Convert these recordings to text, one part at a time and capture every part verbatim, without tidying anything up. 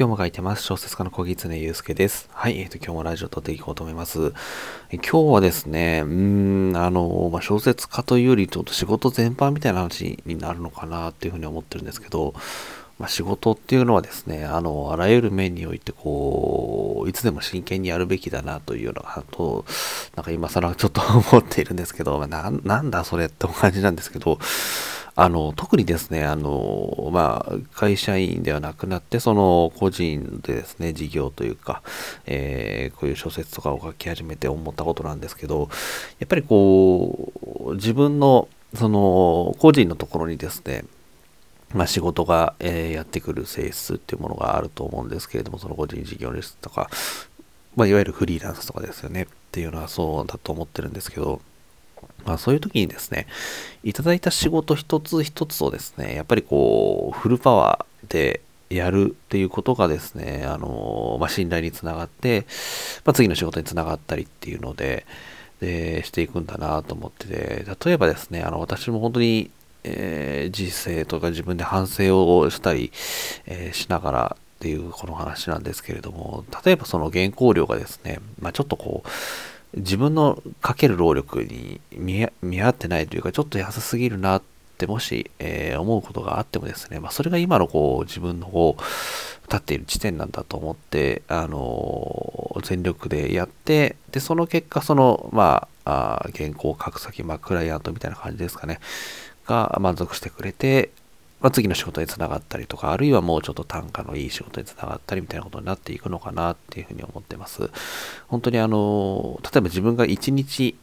今日も書いてます。小説家の小木常祐介です。はい、えっと、今日もラジオを撮っていこうと思います。今日はですね、うーん、あの、まあ、小説家というより、ちょっと仕事全般みたいな話になるのかなっていうふうに思ってるんですけど、まあ、仕事っていうのはですね、あの、あらゆる面において、こう、いつでも真剣にやるべきだなというようなことを、なんか今更ちょっと思っているんですけど、まあ、な、なんだそれって感じなんですけど、あの、特にですね、あの、まあ、会社員ではなくなって、その、個人でですね、事業というか、えー、こういう小説とかを書き始めて思ったことなんですけど、やっぱりこう、自分の、その、個人のところにですね、まあ、仕事が、えー、やってくる性質っていうものがあると思うんですけれども、その個人事業ですとか、まあ、いわゆるフリーランスとかですよねっていうのはそうだと思ってるんですけど、まあ、そういう時にですね、いただいた仕事一つ一つをですね、やっぱりこうフルパワーでやるっていうことがですね、あのーまあ、信頼につながって、まあ、次の仕事につながったりっていうの で, でしていくんだなと思ってて、例えばですね、あの私も本当にえー、人生とか自分で反省をしたり、えー、しながらっていうこの話なんですけれども、例えばその原稿料がですね、まあ、ちょっとこう自分のかける労力に 見, 見合ってないというか、ちょっと安すぎるなってもし、えー、思うことがあってもですね、まあ、それが今のこう自分のこう立っている地点なんだと思って、あのー、全力でやって、でその結果その、まあ、あ原稿を書く先、まあ、クライアントみたいな感じですかねが満足してくれて、まあ、次の仕事につながったりとか、あるいはもうちょっと単価のいい仕事につながったりみたいなことになっていくのかなっていうふうに思ってます。本当にあの、例えば自分が一日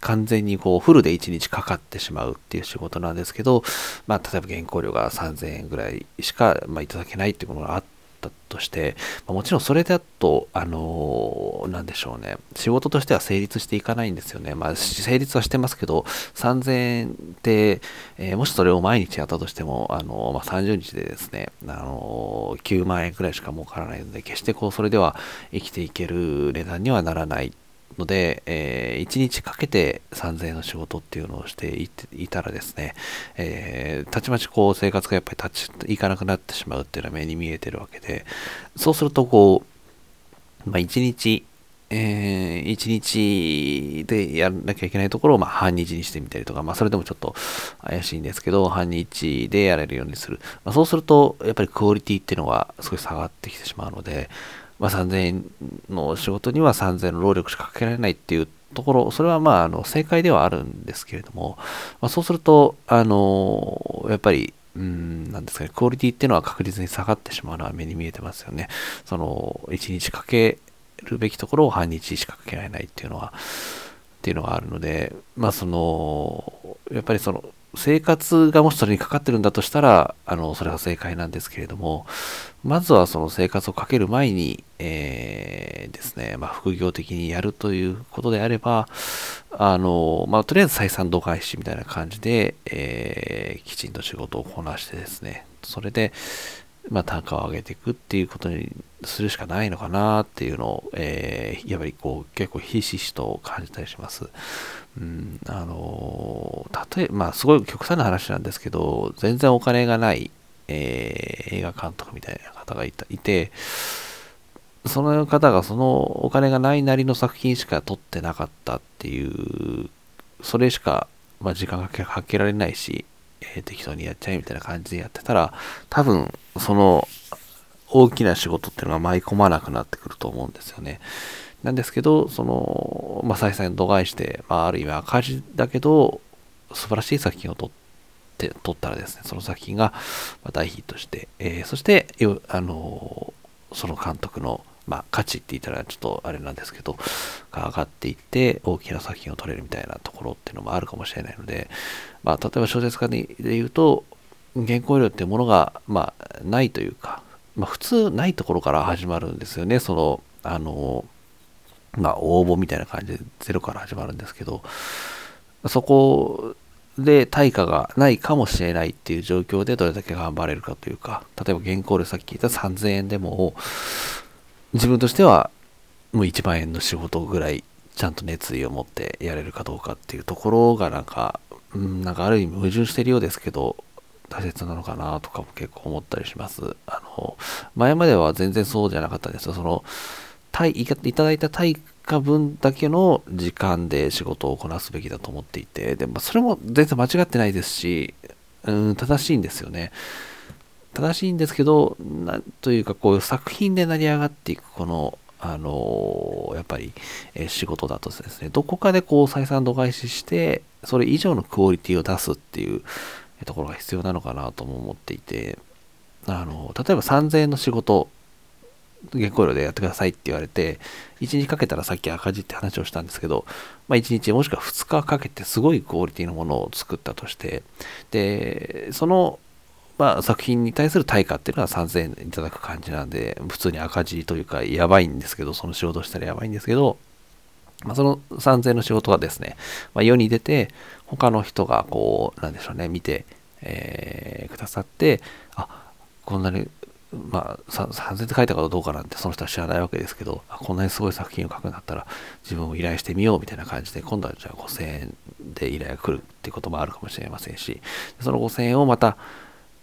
完全にこうフルで一日かかってしまうっていう仕事なんですけど、まあ、例えば原稿料がさんぜんえんぐらいしか、まあ、いただけないっていうものがあったとして、まあ、もちろんそれだと、あの、なんでしょうね、仕事としては成立していかないんですよね。まあ、成立はしてますけど、さんぜんえんって、えー、もしそれを毎日やったとしても、あのまあ、さんじゅうにちでですね、あのきゅうまんえんくらいしか儲からないので、決してこうそれでは生きていける値段にはならないので、えー、いちにちかけてさんぜんえんの仕事っていうのをしていていたらですね、えー、たちまちこう生活がやっぱり立ちいかなくなってしまうっていうのは目に見えてるわけで、そうするとこう、まあ、いちにち、えー、いちにちでやらなきゃいけないところをまあ半日にしてみたりとか、まあ、それでもちょっと怪しいんですけど、半日でやれるようにする、まあ、そうするとやっぱりクオリティっていうのがすごい下がってきてしまうので、まあ、さんぜんえんの仕事にはさんぜんえんの労力しかかけられないっていうところ、それはまああの正解ではあるんですけれども、まあ、そうするとあのやっぱりうーんなんですかね、クオリティっていうのは確実に下がってしまうのは目に見えてますよね。そのいちにちかけるべきところを半日しかかけられないっていうのはっていうのがあるので、まあそのやっぱりその生活がもしそれにかかってるんだとしたら、あのそれが正解なんですけれども、まずはその生活をかける前に、えー、ですね、まあ、副業的にやるということであれば、あのまあ、とりあえず採算度外視みたいな感じで、えー、きちんと仕事をこなしてですね、それで、まあ、単価を上げていくっていうことにするしかないのかなっていうのを、えー、やっぱりこう結構ひしひしと感じたりします。うん、あの例えば、まあ、すごい極端な話なんですけど、全然お金がない、えー、映画監督みたいな方がいた、いて、その方がそのお金がないなりの作品しか撮ってなかったっていう、それしか、まあ、時間がかけられないし、えー、適当にやっちゃえみたいな感じでやってたら、多分その大きな仕事っていうのが舞い込まなくなってくると思うんですよね。なんですけど、その、まあ、採算度外視で、まあ、ある意味赤字だけど素晴らしい作品を撮って撮ったらですね、その作品が大ヒットして、えー、そしてあのその監督の、まあ、価値って言ったらちょっとあれなんですけど、が上がっていって大きな作品を撮れるみたいなところっていうのもあるかもしれないので、まあ、例えば小説家で言うと、原稿料っていうものが、まあ、ないというか、まあ、普通ないところから始まるんですよね。そのあのまあ、応募みたいな感じでゼロから始まるんですけど、そこで対価がないかもしれないっていう状況でどれだけ頑張れるかというか、例えば原稿料さっき言ったさんぜんえんでも、自分としてはもういちまんえんの仕事ぐらいちゃんと熱意を持ってやれるかどうかっていうところがなんか、うん、なんかある意味矛盾してるようですけど、大切なのかなとかも結構思ったりします。あの前までは全然そうじゃなかったんですよ。そのいただいた対価分だけの時間で仕事をこなすべきだと思っていて、で、まあ、それも全然間違ってないですし、うん、正しいんですよね。正しいんですけど、なんというかこう作品で成り上がっていくこの、あのー、やっぱり、えー、仕事だとですね、どこかでこう採算度外視して、それ以上のクオリティを出すっていうところが必要なのかなとも思っていて、あのー、例えばさんぜんえんの仕事、原稿料でやってくださいって言われていちにちかけたら、さっき赤字って話をしたんですけど、まあ、いちにちもしくはふつかかけてすごいクオリティのものを作ったとして、でその、まあ、作品に対する対価っていうのはさんぜんえんいただく感じなんで、普通に赤字というかやばいんですけど、その仕事したらやばいんですけど、まあ、そのさんぜんえんの仕事がですね、まあ、世に出て他の人がこうなんでしょうね見て、えー、くださって、あ、こんなにまあ、さんぜんえんで書いたかどうかなんてその人は知らないわけですけど、こんなにすごい作品を書くんだったら自分を依頼してみようみたいな感じで、今度はじゃあごせんえんで依頼が来るってこともあるかもしれませんし、そのごせんえんをまた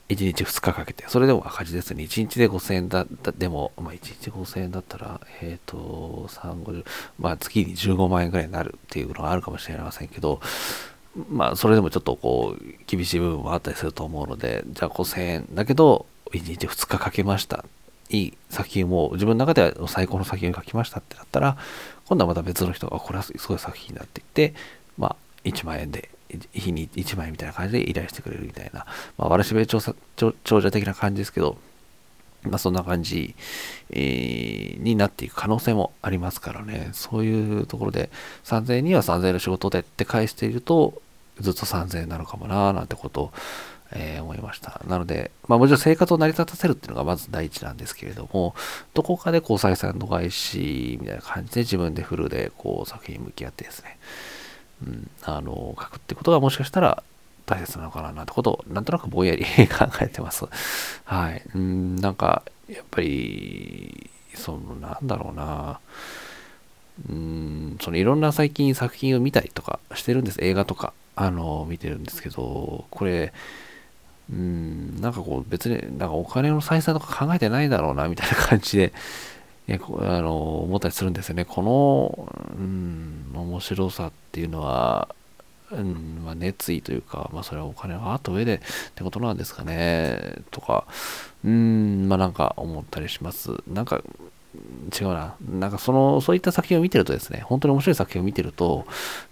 いちにちふつかかけて、それでも赤字ですね。いちにちでごせんえんだったでも、まあ、いちにちごせんえんだったら、えっとさんじゅうご、まあ、月にじゅうごまんえんぐらいになるっていうのがあるかもしれませんけど、まあそれでもちょっとこう厳しい部分もあったりすると思うので、じゃあごせんえんだけどいちにちふつかかけました。いい作品を自分の中では最高の作品を書きましたってなったら、今度はまた別の人がこれはすごい作品だって言って、まあいちまんえんで、日にいちまんえんみたいな感じで依頼してくれるみたいな、まあわらしべ長者的な感じですけど、まあそんな感じ、えー、になっていく可能性もありますからね。そういうところでさんぜんえんにはさんぜんえんの仕事でって返していると、ずっとさんぜんえんなのかもなーなんてことをえー、思いました。なので、まあもちろん生活を成り立たせるっていうのがまず第一なんですけれども、どこかでこう採算度外視みたいな感じで自分でフルでこう作品に向き合ってですね、うん、あの、書くってことがもしかしたら大切なのかななんてことをなんとなくぼんやり考えてます。はい。うん、なんか、やっぱり、その、なんだろうな。うん、そのいろんな最近作品を見たりとかしてるんです。映画とか、あの、見てるんですけど、これ、うーん、なんかこう別になんかお金の採算とか考えてないだろうなみたいな感じで、えあの思ったりするんですよね。この、うん、面白さっていうのは、うんまあ、熱意というか、まあ、それはお金があった上でってことなんですかねとか、うんまあなんか思ったりします。なんか違うな。なんかそのそういった作品を見てるとですね、本当に面白い作品を見てると、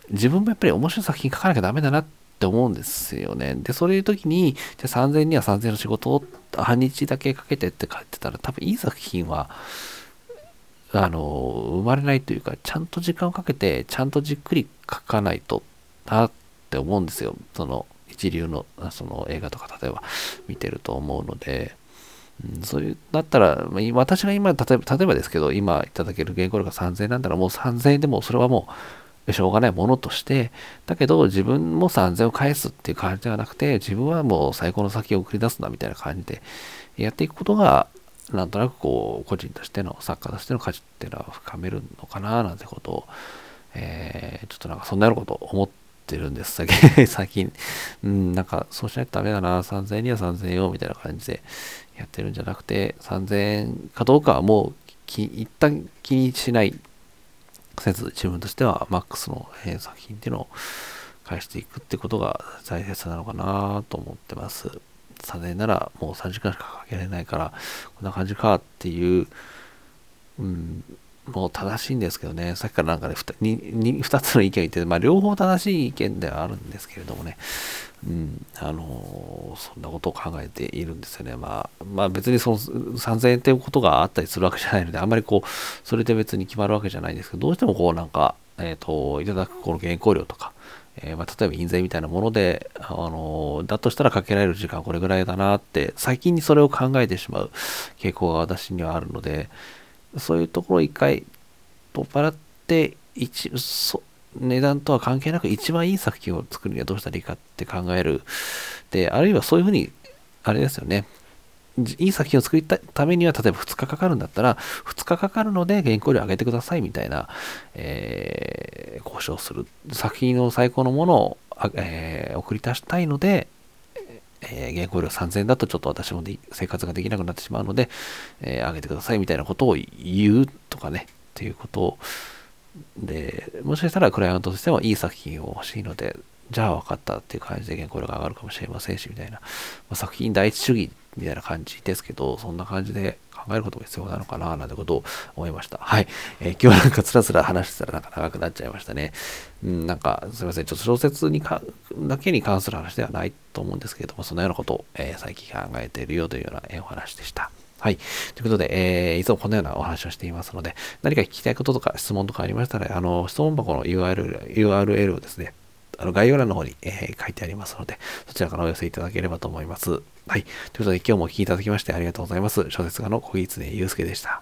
自分もやっぱり面白い作品書かなきゃダメだなってって思うんですよね。で、そういう時に、じゃあさんぜんにはさんぜんの仕事を半日だけかけてって書いてたら、多分いい作品は、あの、生まれないというか、ちゃんと時間をかけて、ちゃんとじっくり書かないとなって思うんですよ。その一流の、その映画とか、例えば見てると思うので、うん、そういう、だったら、私が今、例えば、例えばですけど、今いただける原稿料がさんぜんえんなんだら、もうさんぜんえんでも、それはもう、しょうがないものとして、だけど自分もさんぜんえんを返すっていう感じではなくて、自分はもう最高の先を送り出すなみたいな感じでやっていくことが、なんとなくこう個人としての作家としての価値っていうのは深めるのかななんてことを、えー、ちょっとなんかそんなようなこと思ってるんです最近。最近、うん、なんかそうしないとダメだな、さんぜんえんにはさんぜんえんよみたいな感じでやってるんじゃなくて、さんぜんえんかどうかはもうき一旦気にしない。せず自分としてはマックスの作品っていうのを返していくってことが大切なのかなと思ってます。さんねんならもうさんじかんしかかけられないから、こんな感じかっていう、うん、もう正しいんですけどね。さっきからなんかね 2, 2, 2つの意見を言って、まあ、両方正しい意見ではあるんですけれどもね、うん、あのー、そんなことを考えているんですよね。まあ、まあ別にそのさんぜんえんということがあったりするわけじゃないので、あんまりこうそれで別に決まるわけじゃないんですけど、どうしてもこうなんか、えっといただくこの原稿料とか、えー、まあ例えば印税みたいなもので、あのー、だとしたらかけられる時間これぐらいだなって最近にそれを考えてしまう傾向が私にはあるので、そういうところを一回取っ払って一そ値段とは関係なく一番いい作品を作るにはどうしたらいいかって考える。で、あるいはそういうふうに、あれですよね。いい作品を作りたいためには、例えばふつかかかるんだったら、ふつかかかるので原稿料上げてくださいみたいな、えー、交渉する。作品の最高のものを、えー、送り出したいので、えー、原稿料さんぜんえんだとちょっと私もで生活ができなくなってしまうので、えー、上げてくださいみたいなことを言うとかね、っていうことで、もしかしたらクライアントとしてもいい作品を欲しいので、じゃあ分かったっていう感じで原稿料が上がるかもしれませんし、みたいな、まあ、作品第一主義みたいな感じですけど、そんな感じで考えることが必要なのかな、なんてことを思いました。はい。えー、今日なんかつらつら話してたらなんか長くなっちゃいましたね。うん、なんかすいません。ちょっと小説にかだけに関する話ではないと思うんですけれども、そのようなことを、えー、最近考えているよというような、えー、お話でした。はい。ということで、えー、いつもこのようなお話をしていますので、何か聞きたいこととか質問とかありましたら、あの、質問箱の ユーアールエル をですね、あの概要欄の方に、えー、書いてありますので、そちらからお寄せいただければと思います。はい。ということで、今日もお聞きいただきましてありがとうございます。小説家の小木常祐介でした。